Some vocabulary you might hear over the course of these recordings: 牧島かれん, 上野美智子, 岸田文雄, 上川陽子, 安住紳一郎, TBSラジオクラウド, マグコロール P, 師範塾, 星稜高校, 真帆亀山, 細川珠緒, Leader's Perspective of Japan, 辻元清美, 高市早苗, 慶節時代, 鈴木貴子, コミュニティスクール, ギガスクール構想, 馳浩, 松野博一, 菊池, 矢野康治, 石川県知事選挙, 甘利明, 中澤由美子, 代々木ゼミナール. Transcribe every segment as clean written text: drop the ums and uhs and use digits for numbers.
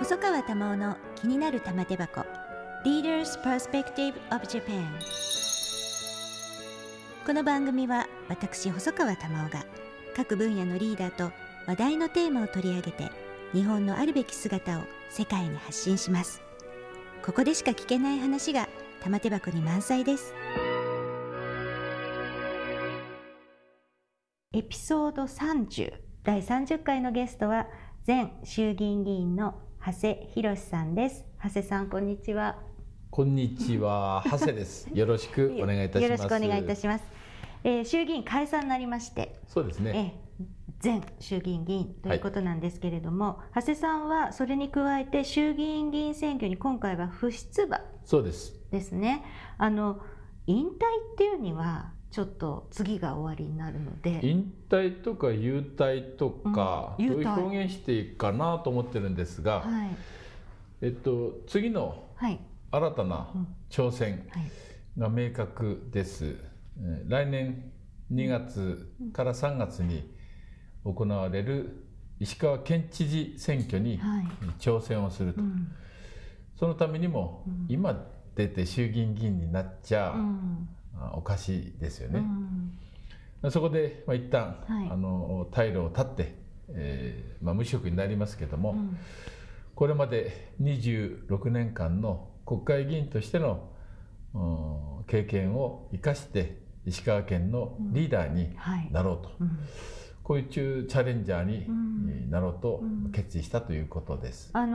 細川珠緒の気になる玉手箱 Leader's Perspective of Japan。 この番組は私細川珠緒が各分野のリーダーと話題のテーマを取り上げて日本のあるべき姿を世界に発信します。ここでしか聞けない話が玉手箱に満載です。エピソード30第30回のゲストは前衆議院議員の馳浩さんです。馳さん、こんにちは。こんにちは、馳です。よろしくお願いいたします。よろしくお願いいたします。衆議院解散になりまして、そうですね、前衆議院議員ということなんですけれども、はい、馳さんはそれに加えて衆議院議員選挙に今回は不出馬ですね。引退っていうにはちょっと次が終わりになるので、引退とか勇退とか、どういう表現していくかなと思ってるんですが、はい、次の新たな挑戦が明確です、来年2月から3月に行われる石川県知事選挙に挑戦をすると、そのためにも、今出て衆議院議員になっちゃおかしいですよね、そこで、一旦、退路を断って、無職になりますけども、これまで26年間の国会議員としての経験を生かして石川県のリーダーになろうと、こういうチャレンジャーになろうと決意したということです、国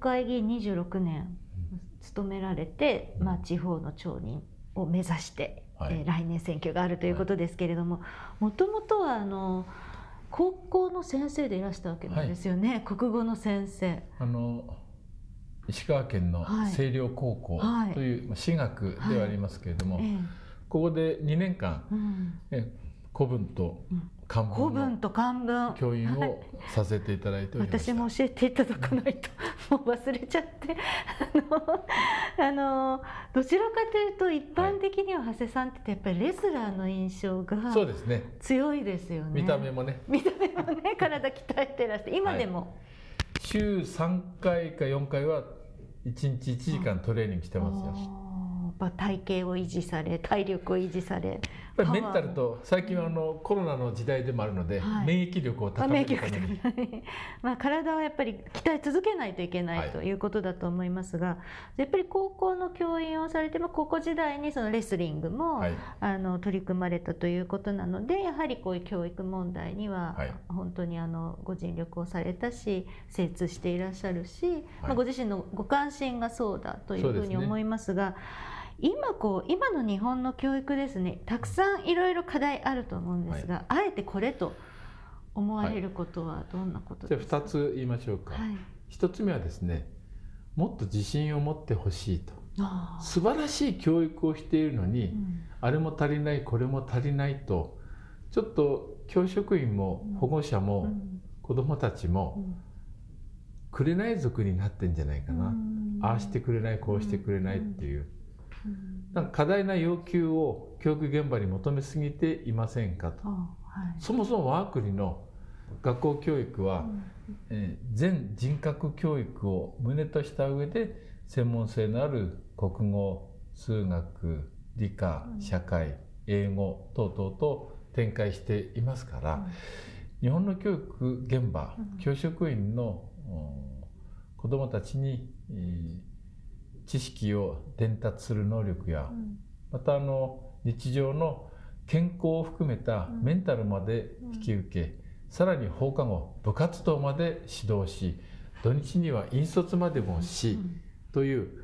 会議員26年勤められて、地方の町人を目指して、来年選挙があるということですけれども、もともとは高校の先生でいらしたわけなんですよね、国語の先生。石川県の星稜高校という私学ではありますけれども、ここで2年間、古文と漢文の教員をさせていただいておりました。私も教えていただかないともう忘れちゃって、どちらかというと一般的には馳さんってやっぱりレスラーの印象が強いですよね、見た目もね、体鍛えてらして今でも、週3回か4回は1日1時間トレーニングしてますよ。体型を維持され、体力を維持され、やっぱりメンタルと、最近はコロナの時代でもあるので、免疫力を高めるために体はやっぱり鍛え続けないといけない、ということだと思いますが、やっぱり高校の教員をされても、高校時代にそのレスリングも、取り組まれたということなので、やはりこういう教育問題には本当にご尽力をされたし、精通していらっしゃるし、ご自身のご関心がそうだというふうに思いますが、今の日本の教育ですね、たくさんいろいろ課題あると思うんですが、あえてこれと思われることはどんなことですか。2つ言いましょうか、1つ目はですね、もっと自信を持ってほしいと。素晴らしい教育をしているのに、あれも足りないこれも足りないと、ちょっと教職員も保護者も子どもたちも紅族になってんじゃないかな、ああしてくれないこうしてくれないっていう、なんか過大な要求を教育現場に求めすぎていませんかと、そもそも我が国の学校教育は、全人格教育を旨とした上で、専門性のある国語、数学、理科、社会、英語等々と展開していますから、日本の教育現場、教職員の子どもたちに、知識を伝達する能力や、また日常の健康を含めたメンタルまで引き受け、さらに放課後部活動まで指導し、土日には引率までもし、という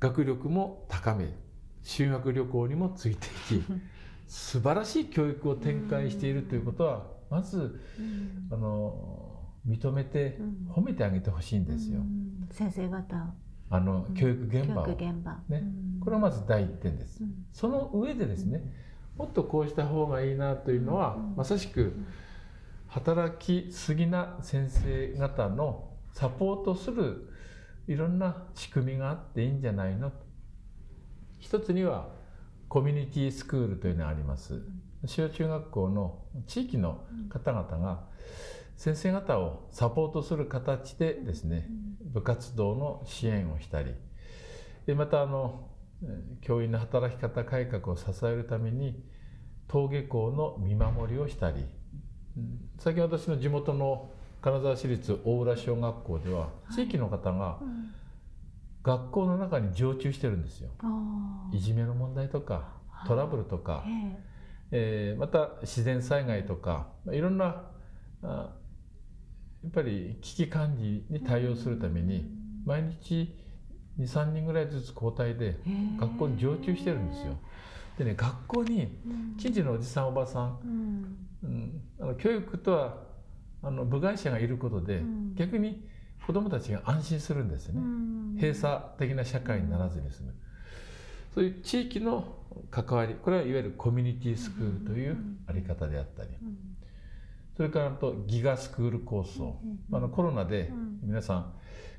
学力も高め、修学旅行にもついていき、素晴らしい教育を展開しているということは、まず認めて褒めてあげてほしいんですよ、先生方、教育現場を、これはまず第一点です、その上でですね、もっとこうした方がいいなというのは、まさしく働きすぎな先生方のサポートするいろんな仕組みがあっていいんじゃないのと。一つにはコミュニティスクールというのがあります。塩中学校の地域の方々が先生方をサポートする形でですね、部活動の支援をしたり、でまた教員の働き方改革を支えるために登下校の見守りをしたり、最近私の地元の金沢市立大浦小学校では地域の方が学校の中に常駐してるんですよ。いじめの問題とかトラブルとか、また自然災害とかいろんなやっぱり危機管理に対応するために毎日 2,3 人ぐらいずつ交代で学校に常駐してるんですよ。でね、学校に知事のおじさんおばさん、教育とは部外者がいることで逆に子どもたちが安心するんですね。閉鎖的な社会にならずに済む、そういう地域の関わり、これはいわゆるコミュニティスクールというあり方であったり、それからとギガスクール構想、コロナで皆さん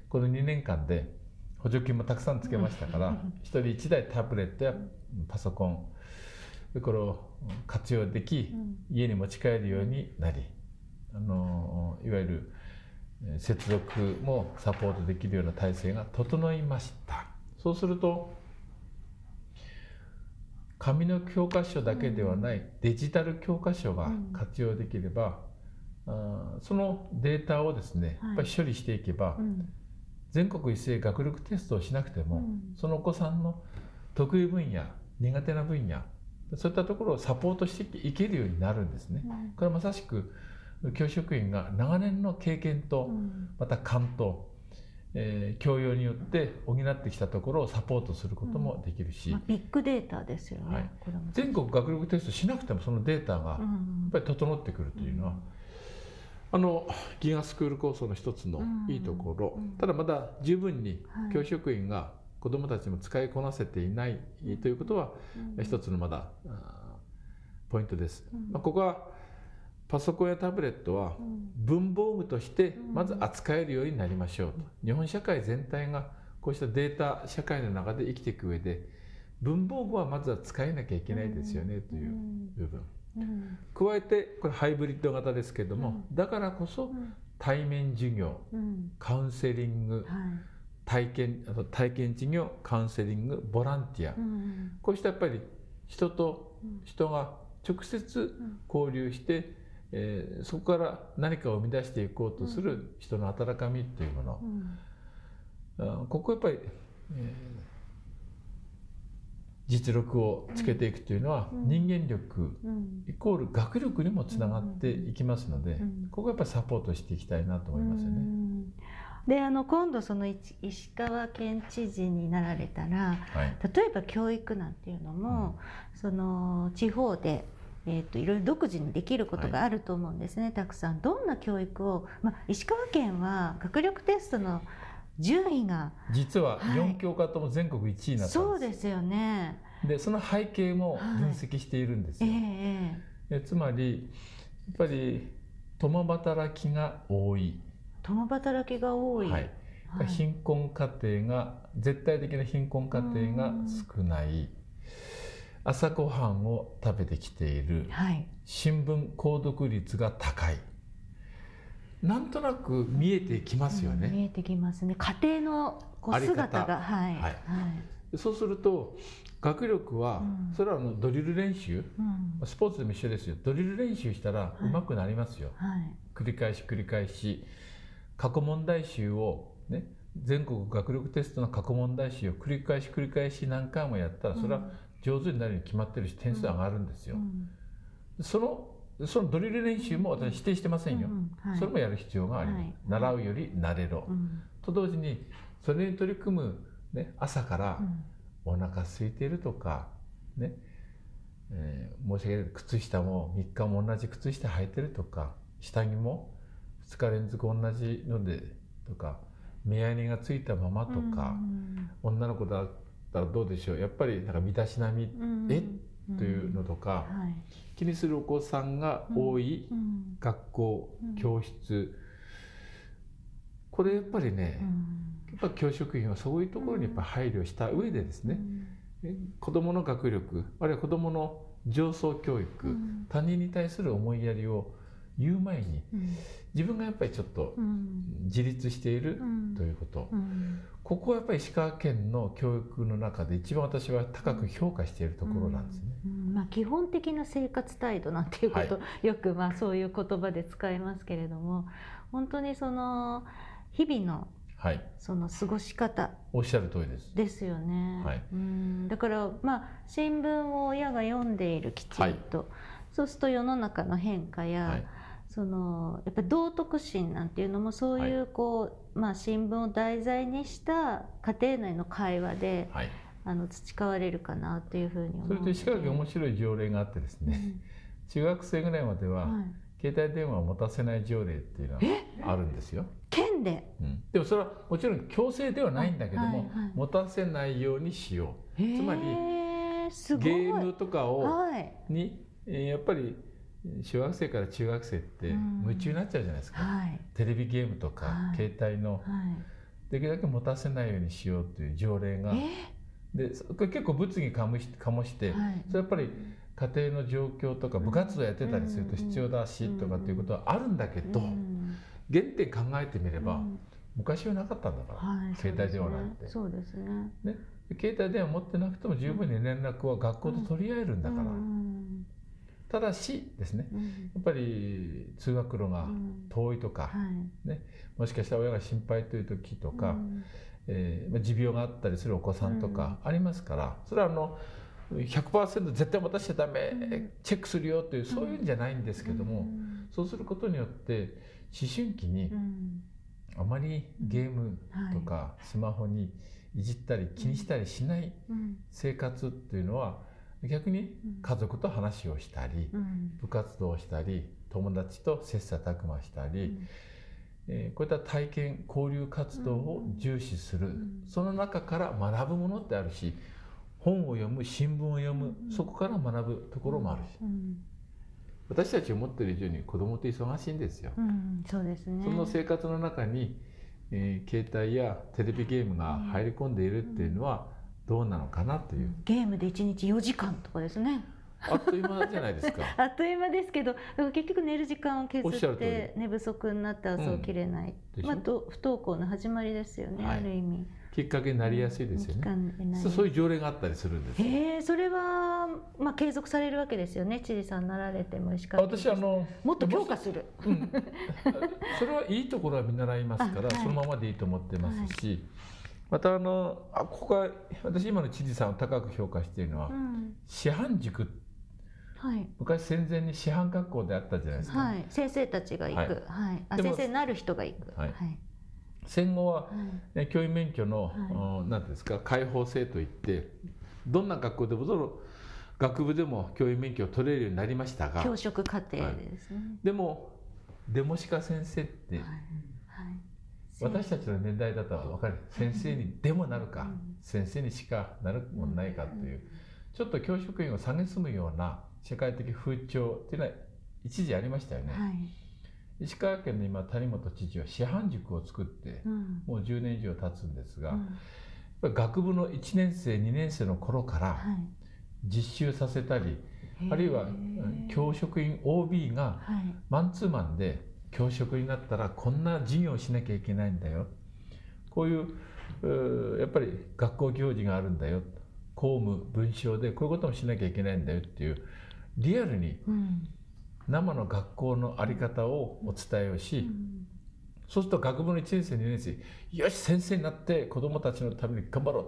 この2年間で補助金もたくさんつけましたから1人1台タブレットやパソコン、これを活用でき家に持ち帰るようになり、いわゆる接続もサポートできるような体制が整いました。そうすると紙の教科書だけではないデジタル教科書が活用できれば、そのデータをですね、やっぱり処理していけば、全国一斉学力テストをしなくても、そのお子さんの得意分野苦手な分野、そういったところをサポートしていけるようになるんですね。これはまさしく教職員が長年の経験とまた勘と、教養によって補ってきたところをサポートすることもできるし、ビッグデータですよね、これも全国学力テストしなくてもそのデータがやっぱり整ってくるというのは、ギガスクール構想の一つのいいところ、ただまだ十分に教職員が子どもたちも使いこなせていないということは一つのまだポイントです、ここはパソコンやタブレットは文房具としてまず扱えるようになりましょうと、日本社会全体がこうしたデータ社会の中で生きていく上で文房具はまずは使えなきゃいけないですよねという部分、加えてこれハイブリッド型ですけれども、だからこそ対面授業、カウンセリング、体験授業、カウンセリング、ボランティア、こうしたやっぱり人と人が直接交流してそこから何かを生み出していこうとする人の温かみっていうもの、ここやっぱり、実力をつけていくというのは人間力イコール学力にもつながっていきますので、ここはやっぱりサポートしていきたいなと思いますよね。で今度その石川県知事になられたら、例えば教育なんていうのも、その地方でいろいろ独自にできることがあると思うんですね、たくさん。どんな教育を、石川県は学力テストの順位が実は4教科とも全国1位になったんです、そうですよね。でその背景も分析しているんですよ、つまりやっぱり共働きが多い、貧困家庭が絶対的な貧困家庭が少ない、朝ごはんを食べてきている、新聞購読率が高い、なんとなく見えてきますよね、見えてきますね、家庭のこう姿が、そうすると学力は、それはドリル練習、スポーツでも一緒ですよ。ドリル練習したら上手くなりますよ、繰り返し過去問題集をね、全国学力テストの過去問題集を繰り返し何回もやったらそれは上手になるに決まってるし点数上がるんですよ、そのドリル練習も私否定してませんよ、それもやる必要があります、習うより慣れろ、と同時にそれに取り組む、朝からお腹空いているとか、申し訳ないけど靴下も3日も同じ靴下履いてるとか、下着も2日連続同じのでとか、目やにがついたままとか、女の子だだからどうでしょう、やっぱりなんか身だしなみ、というのとか、気にするお子さんが多い学校、教室、これやっぱりね、やっぱ教職員はそういうところにやっぱ配慮した上でですね、子どもの学力あるいは子どもの上層教育、うん、他人に対する思いやりを言う前に、うん、自分がやっぱりちょっと自立しているということ、うんうん、ここはやっぱり石川県の教育の中で一番私は高く評価しているところなんですね、うんうん、まあ、基本的な生活態度なんていうこと、はい、よくまあそういう言葉で使いますけれども、本当にその日々のはい、その過ごし方、おっしゃる通りですですよね、はい、うん、だからまあ新聞を親が読んでいる、きちんと、はい、そうすると世の中の変化や、はい、そのやっぱり道徳心なんていうのもそういうこう、はい、まあ、新聞を題材にした家庭内の会話で、はい、培われるかなというふうに思う。それと石川県面白い条例があってですね、うん、中学生ぐらいまでは、はい、携帯電話を持たせない条例っていうのがあるんですよ、県で、うん、でもそれはもちろん強制ではないんだけども、はいはい、持たせないようにしよう、つまりすごいゲームとかを、はい、にやっぱり小学生から中学生って夢中になっちゃうじゃないですか、はい、テレビゲームとか、はい、携帯の、はい、できるだけ持たせないようにしようという条例が、でこれ結構物議かもして、はい、それやっぱり家庭の状況とか部活をやってたりすると必要だしとかっていうことはあるんだけど、原点考えてみれば昔はなかったんだから、はい、携帯電話なんて。そうですね。ね、携帯電話持ってなくても十分に連絡は学校と取り合えるんだから、ただしですね、やっぱり通学路が遠いとか、ね、もしかしたら親が心配という時とか、持病があったりするお子さんとかありますから、それは100% 絶対持たせちゃダメ、チェックするよという、そういうんじゃないんですけども、そうすることによって思春期にあまりゲームとかスマホにいじったり気にしたりしない生活っていうのは、逆に家族と話をしたり、部活動をしたり、友達と切磋琢磨したり、こういった体験交流活動を重視する、その中から学ぶものってあるし、本を読む、新聞を読む、そこから学ぶところもあるし、私たち思っている以上に子供って忙しいんですよ、そうですね。その生活の中に、携帯やテレビゲームが入り込んでいるっていうのはどうなのかなという、ゲームで1日4時間とかですね、あっという間じゃないですかあっという間ですけど、だから結局寝る時間を削って寝不足になって朝起きれない、まあ、不登校の始まりですよね、はい、ある意味きっかけになりやすいですよね。そういう条例があったりするんです。それは、まあ、継続されるわけですよね。知事さんになられても石川県として、私もっと強化する、それはいいところは見習いますから、はい、そのままでいいと思ってますし、はい、またここは私今の知事さんを高く評価しているのは、師範塾、はい、昔戦前に師範学校であったじゃないですか、はい、先生たちが行く、はいはい、あ、先生になる人が行く、はいはい、戦後は、教員免許の何ですか、開放制といって、どんな学校でもどの学部でも教員免許を取れるようになりましたが、教職課程ですね、はい、でもデモシカ先生って、はいはい、私たちの年代だったら分かる、先生にでもなるか、先生にしかなるもんないかという、ちょっと教職員を蔑むような社会的風潮っていうのは一時ありましたよね、はい、石川県の今谷本知事は師範塾を作って、もう10年以上経つんですが、やっぱり学部の1年生2年生の頃から実習させたり、あるいは教職員 OB がマンツーマンで、教職になったらこんな授業をしなきゃいけないんだよ、こういうやっぱり学校行事があるんだよ、公務文章でこういうこともしなきゃいけないんだよっていう、リアルに、生の学校のあり方をお伝えをし、そうすると学部の1年生2年生、よし先生になって子どもたちのために頑張ろう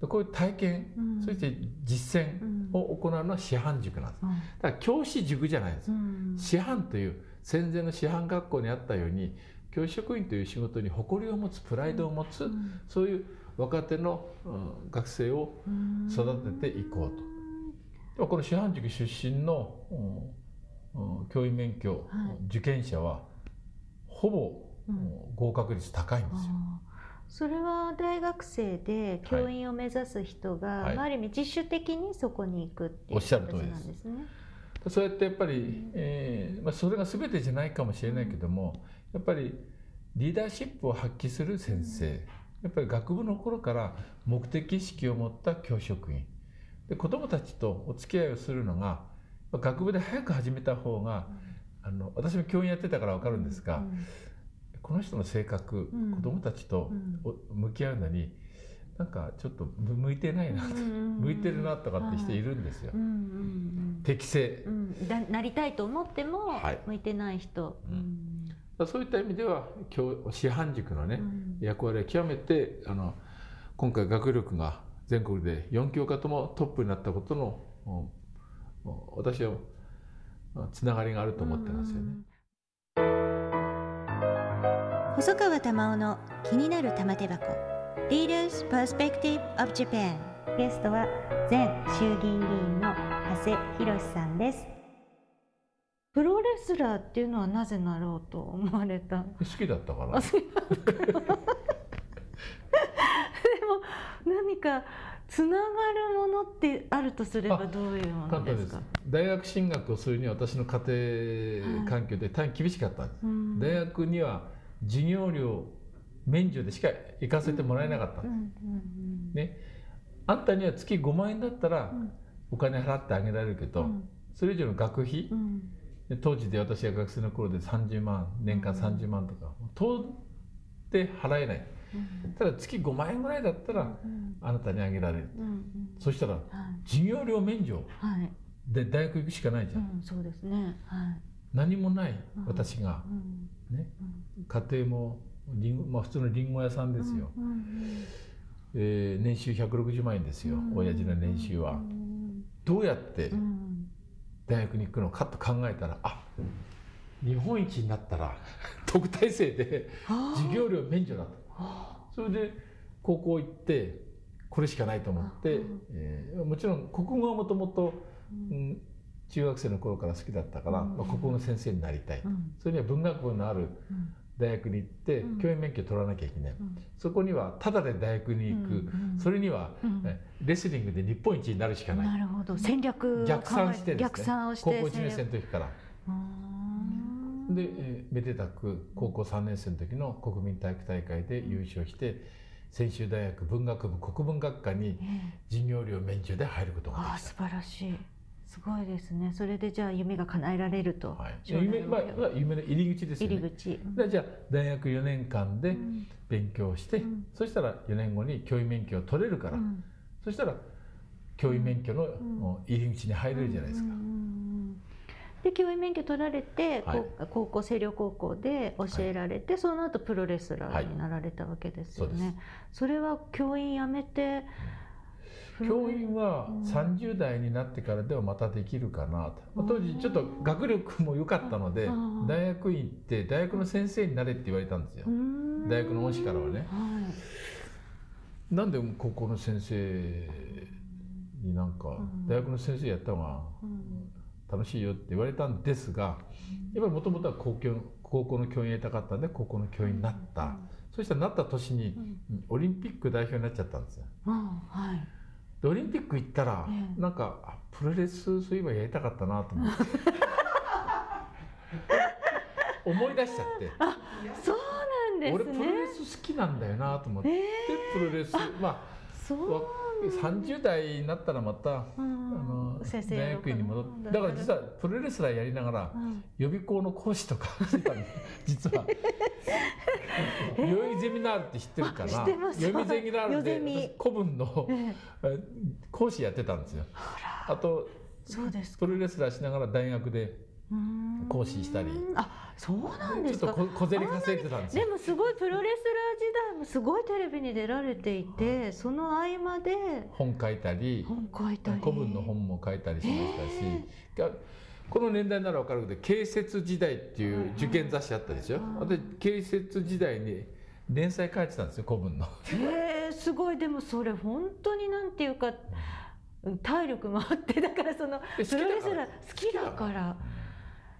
と、でこういう体験、そして実践を行うのは師範塾なんです、だから教師塾じゃないんです、師範という戦前の師範学校にあったように、教職員という仕事に誇りを持つ、プライドを持つ、そういう若手の、学生を育てていこうと、でもこの師範塾出身の、教員免許、受験者はほぼ、合格率高いんですよ。それは大学生で教員を目指す人が、まあ、ある意味自主的にそこに行くっていうことなんですね。そうやってやっぱり、まあ、それが全てじゃないかもしれないけども、やっぱりリーダーシップを発揮する先生、やっぱり学部の頃から目的意識を持った教職員、で子どもたちとお付き合いをするのが学部で早く始めた方が、私も教員やってたから分かるんですが、この人の性格、子どもたちと向き合うのになんかちょっと向いてないなと、向いてるなとかって人いるんですよ、適性、なりたいと思っても向いてない人、そういった意味では師範塾のね、役割は極めて今回学力が全国で4教科ともトップになったことの私はつながりがあると思ってますよね。細川玉緒の気になる玉手箱 Leader's Perspective of Japan。 ゲストは前衆議院議員の馳浩さんです。プロレスラーっていうのはなぜなろうと思われた？好きだったからでも何かつながるものってあるとすればどういうものですか？大学進学をするには私の家庭環境で大変厳しかったんです、大学には授業料免除でしか行かせてもらえなかったんです、ね、あんたには月5万円だったらお金払ってあげられるけど、それ以上の学費、当時で私が学生の頃で30万、年間30万とか到底払えない、ただ月5万円ぐらいだったらあなたにあげられる、そしたら授業料免除で大学行くしかないじゃん、そうですね、何もない私が、ね、家庭も普通のリンゴ屋さんですよ、年収160万円ですよ、親父の年収は、どうやって大学に行くのかと考えたら、日本一になったら特待生で授業料免除だと。それで高校行ってこれしかないと思って、もちろん国語はもともと中学生の頃から好きだったから、国語の先生になりたい、それには文学部のある大学に行って教員免許取らなきゃいけない、そこにはただで大学に行く、それには、レスリングで日本一になるしかない。なるほど、戦略を逆算してですね、高校1年生の時からで、めでたく高校3年生の時の国民体育大会で優勝して専修大学文学部国文学科に授業料免除で入ることができた。素晴らしい、すごいですね。それでじゃあ夢が叶えられると、夢の入り口ですよね。入り口、でじゃあ大学4年間で勉強して、そしたら4年後に教員免許を取れるから、そしたら教員免許の入り口に入れるじゃないですか、で教員免許取られて、高校星稜高校で教えられて、その後プロレスラーになられたわけですよね、それは教員辞めて、教員は30代になってからではまたできるかなと、当時ちょっと学力も良かったので大学院行って大学の先生になれって言われたんですよ、大学の恩師からはね、なんで高校の先生になんか大学の先生やった方が楽しいよって言われたんですが、やっぱりもともとは高校の教員やりたかったんで高校の教員になった、そしたらなった年にオリンピック代表になっちゃったんですよ、でオリンピック行ったら、なんかプロレスそういえばやりたかったなと思って思い出しちゃって、そうなんですね、俺プロレス好きなんだよなと思って、プロレス30代になったらまた大学院に戻って、だから実はプロレスラーやりながら予備校の講師とかしてたんです実は代々木ゼミナールって知ってるかな、代々木ゼミナールで古文の講師やってたんですよ、あとプロレスラーしながら大学で講師したり、そうなんですか、ちょっと小銭稼いでたんですよ。でもすごいプロレスラー時代もすごいテレビに出られていて、その合間で本書いたり、古文の本も書いたりしましたし、この年代なら分かるけど慶節時代っていう受験雑誌あったでしょ、私慶節時代に連載書いてたんですよ、古文の。すごい。でもそれ本当になんていうか体力もあって、だからそのプロレスラー好きだから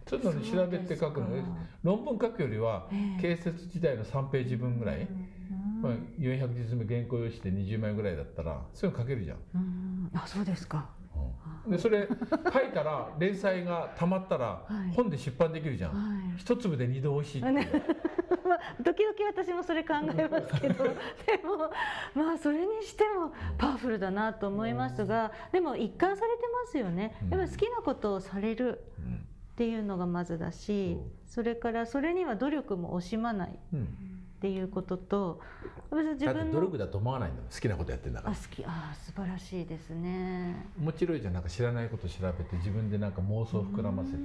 ちょっと調べて書くので、論文書くよりは慶節時代の3ページ分ぐらい、400字詰め原稿用紙で20枚ぐらいだったらそういうの書けるじゃん、そうですか、でそれ書いたら連載がたまったら本で出版できるじゃん、はいはい、一粒で二度おいしいっていう時々私もそれ考えますけどでもまあそれにしてもパワフルだなと思いますが、でも一貫されてますよね。やっぱり好きなことをされるっていうのがまずだし、それからそれには努力も惜しまないっていうことと、自分のだって努力だと思わないんだもん、好きなことやってんだから。あ、素晴らしいですね。面白いじゃん、なんか知らないこと調べて自分でなんか妄想を膨らませて。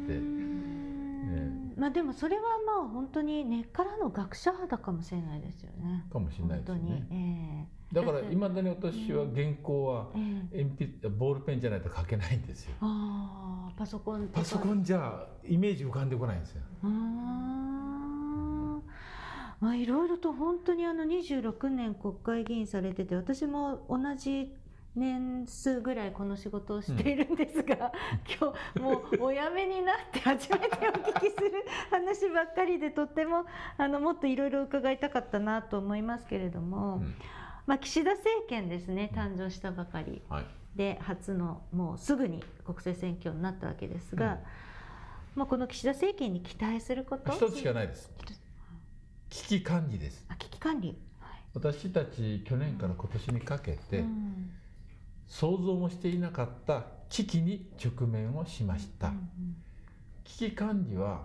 まあ、でもそれはまあ本当に根っからの学者派だかもしれないですよね。かもしれないですね。だからいまだに私は原稿は鉛筆、ボールペンじゃないと書けないんですよ。あ、パソコンとか。パソコンじゃイメージ浮かんでこないんですよ。まあ、いろいろと本当に26年国会議員されてて、私も同じ年数ぐらいこの仕事をしているんですが、今日もうお辞めになって初めてお聞きする話ばっかりで、とってももっといろいろ伺いたかったなと思いますけれども、まあ、岸田政権ですね、誕生したばかりで初のもうすぐに国政選挙になったわけですが、まあ、この岸田政権に期待すること一つしかないです。危機管理です。あ、危機管理、はい、私たち去年から今年にかけて、想像もしていなかった危機に直面をしました、うんうん、危機管理は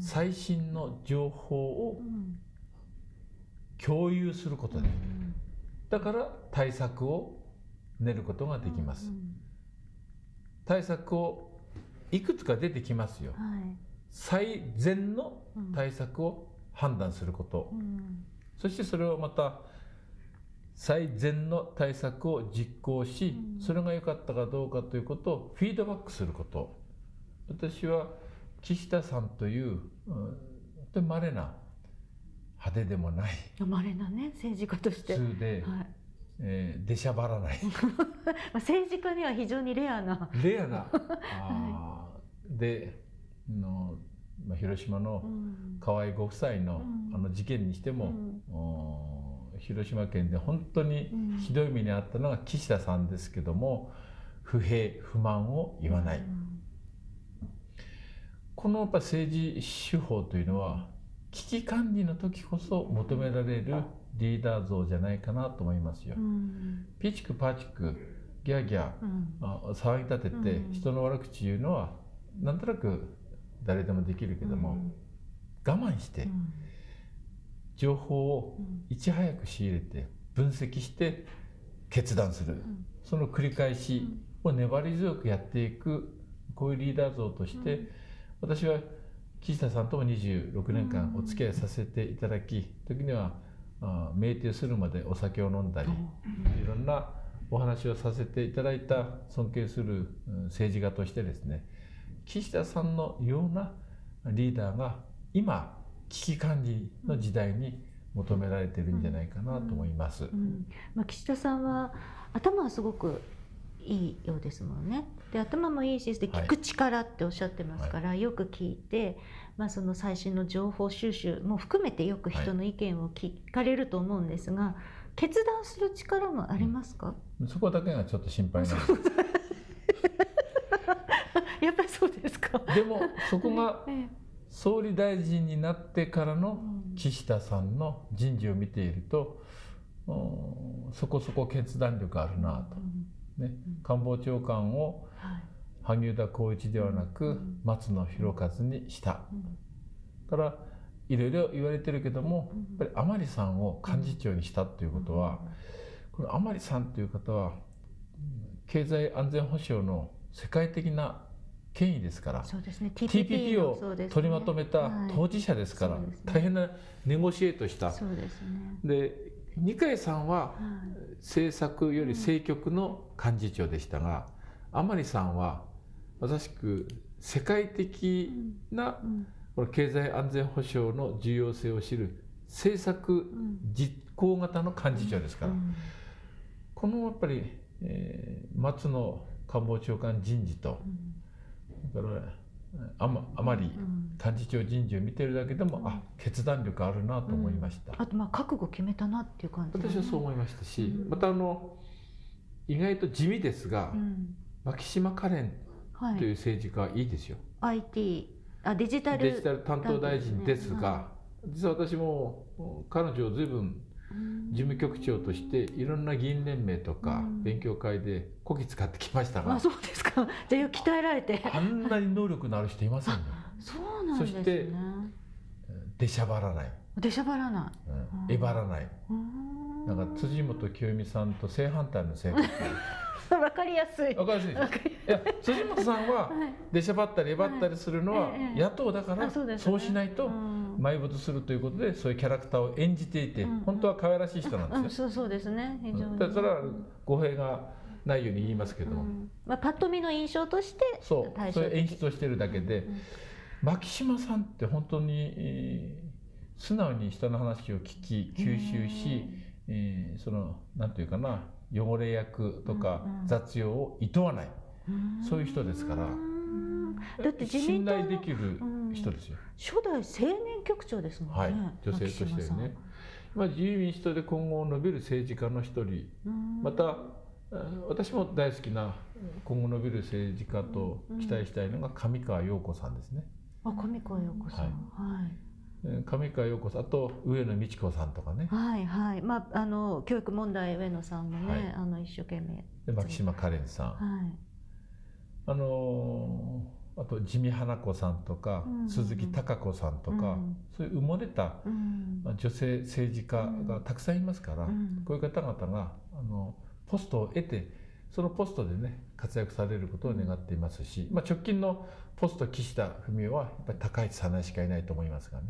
最新の情報を共有することできる、だから対策を練ることができます、うんうん、対策をいくつか出てきますよ、はい、最善の対策を判断すること、そしてそれをまた最善の対策を実行し、それが良かったかどうかということをフィードバックすること。私は岸田さんという本当に稀な、派手でもない稀なね、政治家として普通で、はい、出しゃばらない政治家には非常にレアなはい、での、まあ、広島の河合ご夫妻の、事件にしても、広島県で本当にひどい目にあったのが岸田さんですけども、不平不満を言わない、このやっぱ政治手法というのは危機管理の時こそ求められるリーダー像じゃないかなと思いますよ、ピチクパチクギャーギャー、騒ぎ立てて、人の悪口言うのはなんとなく誰でもできるけども、我慢して、情報をいち早く仕入れて分析して決断する、その繰り返しを粘り強くやっていく、こういうリーダー像として、私は岸田さんとも26年間お付き合いさせていただき、時には酩酊するまでお酒を飲んだり、いろんなお話をさせていただいた尊敬する政治家としてですね、岸田さんのようなリーダーが今危機管理の時代に求められてるんじゃないかなと思います、まあ、岸田さんは頭はすごくいいようですもんね。で、頭もいいし、で聞く力っておっしゃってますから、よく聞いて、まあ、その最新の情報収集も含めてよく人の意見を聞かれると思うんですが、決断する力もありますか？そこだけがちょっと心配なんですやっぱりそうですか？でもそこが総理大臣になってからの岸田さんの人事を見ていると、そこそこ決断力あるなと、官房長官を萩生田光一ではなく松野博一にした、からいろいろ言われてるけども、やっぱり甘利さんを幹事長にしたということは、この甘利さんという方は経済安全保障の世界的な権威ですから、そうですね、TPP を取りまとめた当事者ですから、大変なネゴシエートした。そうですね。で、二階さんは政策より政局の幹事長でしたが、甘利さんはまさしく世界的なこの経済安全保障の重要性を知る政策実行型の幹事長ですから、このやっぱり、松野官房長官人事と、だからあまり幹事長人事を見てるだけでも、あ、決断力あるなと思いました、あとまあ覚悟決めたなっていう感じ、ね、私はそう思いましたし、また意外と地味ですが、牧島かれんという政治家はいいですよ、はい、デジタル担当大臣ですが、はい、実は私も彼女を随分事務局長としていろんな議員連盟とか勉強会でこき使ってきましたが、あ、そうですか。じゃあ鍛えられてあんなに能力のある人いませんよ。そうなんですね。そして出しゃばらない、えばらない、なんか辻元清美さんと正反対の性格わかりやすい。わかりやすいです。いや、辻元さんは出しゃばったりえばったりするのは野党だから、そうしないと埋没するということで、そういうキャラクターを演じていて、本当は可愛らしい人なんですよ。そうですね。非常に。だから語弊がないように言いますけども、まあパッと見の印象としてそう、そういう演出をしているだけで、牧島さんって本当に素直に人の話を聞き吸収し、そのなんていうかな、汚れ役とか雑用を厭わない、そういう人ですから、だって信頼できる人ですよ。初代青年局長ですもんね、はい、女性としてね、自由民主党で今後伸びる政治家の一人、また私も大好きな今後伸びる政治家と期待したいのが上川陽子さんですね。あ、上川陽子さん、はい、はい、上川陽子さんと上野美智子さんとかね、はいはい、まあ、教育問題上野さんもね、はい、一生懸命で牧島かれんさん、はい、あと地味花子さんとか、鈴木貴子さんとか、そういう埋もれた、女性政治家がたくさんいますから、こういう方々がポストを得て、そのポストでね活躍されることを願っていますし、まあ、直近のポスト岸田文雄はやっぱり高市早苗しかいないと思いますがね。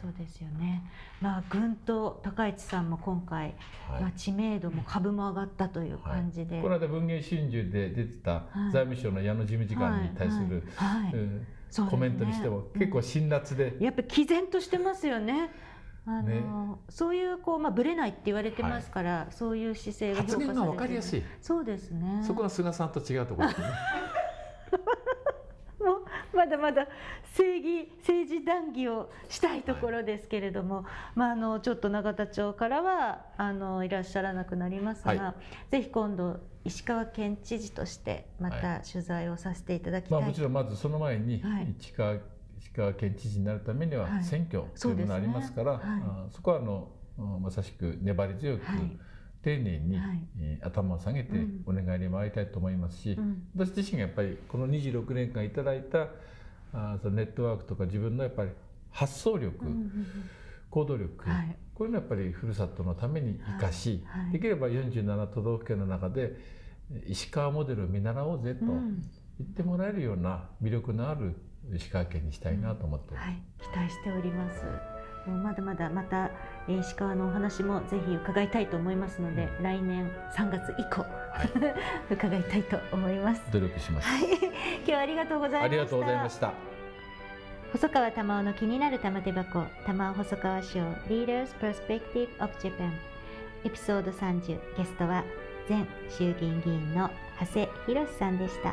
そうですよね。まあぐんと高市さんも今回、はい、まあ、知名度も株も上がったという感じで、はい、この間文藝春秋で出てた財務省の矢野事務次官に対するコメントにしても結構辛辣で、やっぱり毅然としてますよね。ね、そういうこう、まあ、ぶれないって言われてますから、はい、そういう姿勢が評価されて、発言が分かりやすい。そうですね。そこは菅さんと違うところですね。もうまだまだ政治談義をしたいところですけれども、はい、まあ、ちょっと永田町からはいらっしゃらなくなりますが、はい、ぜひ今度石川県知事としてまた取材をさせていただきたい、はい、まあ、もちろんまずその前に石川県知事になるためには選挙というものがありますから、はい、 そうですね、はい、そこはまさしく粘り強く、はい、丁寧に、はい、頭を下げてお願いに回りたいと思いますし、私自身がやっぱりこの26年間いただいたそのネットワークとか自分のやっぱり発想力、行動力、はい、こういうのをやっぱりふるさとのために生かし、はいはい、できれば47都道府県の中で石川モデルを見習おうぜと言ってもらえるような魅力のある石川県にしたいなと思って、はい、期待しております。まだまだまた石川のお話もぜひ伺いたいと思いますので、来年3月以降、はい、伺いたいと思います。努力します、はい、今日はありがとうございました。ありがとうございました。細川たまおの気になる玉手箱、玉尾細川賞 Leader's Perspective of Japan エピソード30、ゲストは前衆議院議員の馳浩さんでした。